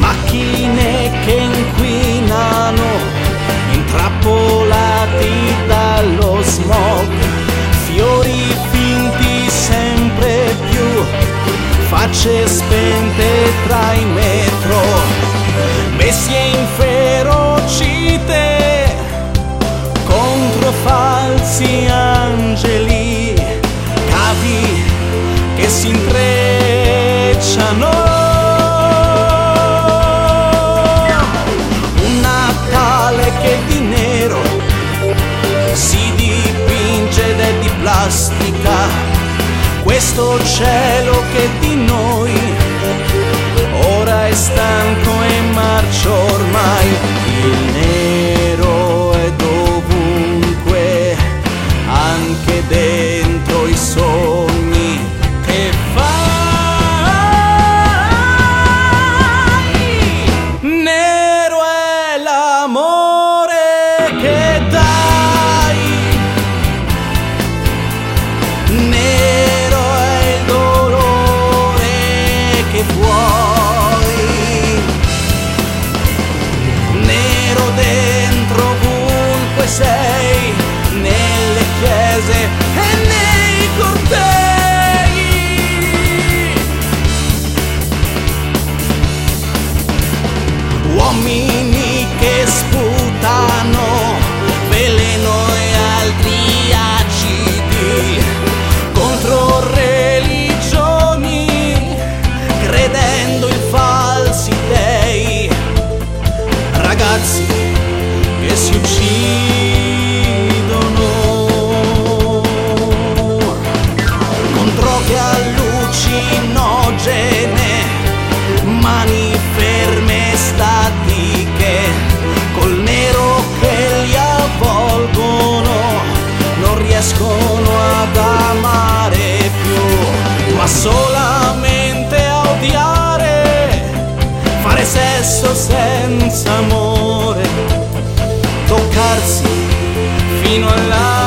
macchine che inquinano, intrappolati dallo smog, fiori finti sempre più, facce spente tra i metro, bestie inferocite contro falsi angeli, cavi che si intrecciano. Questo cielo che di noi ora è stanco e marcio ormai. Il nero è dovunque, anche dentro i sogni che fai. Nero è l'amore che dai, nero è il dolore che vuoi, nero dentro ovunque sei, nelle chiese e nei cortei. Uomini che sputano veleno e altri acidi contro religioni, credendo in falsi dei, ragazzi che si uccidono con droghe allucinogene, mani ferme e statiche, col nero che li avvolgono, non riescono ad amare più, ma solamente a odiare, fare sesso senza amore, toccarsi fino alla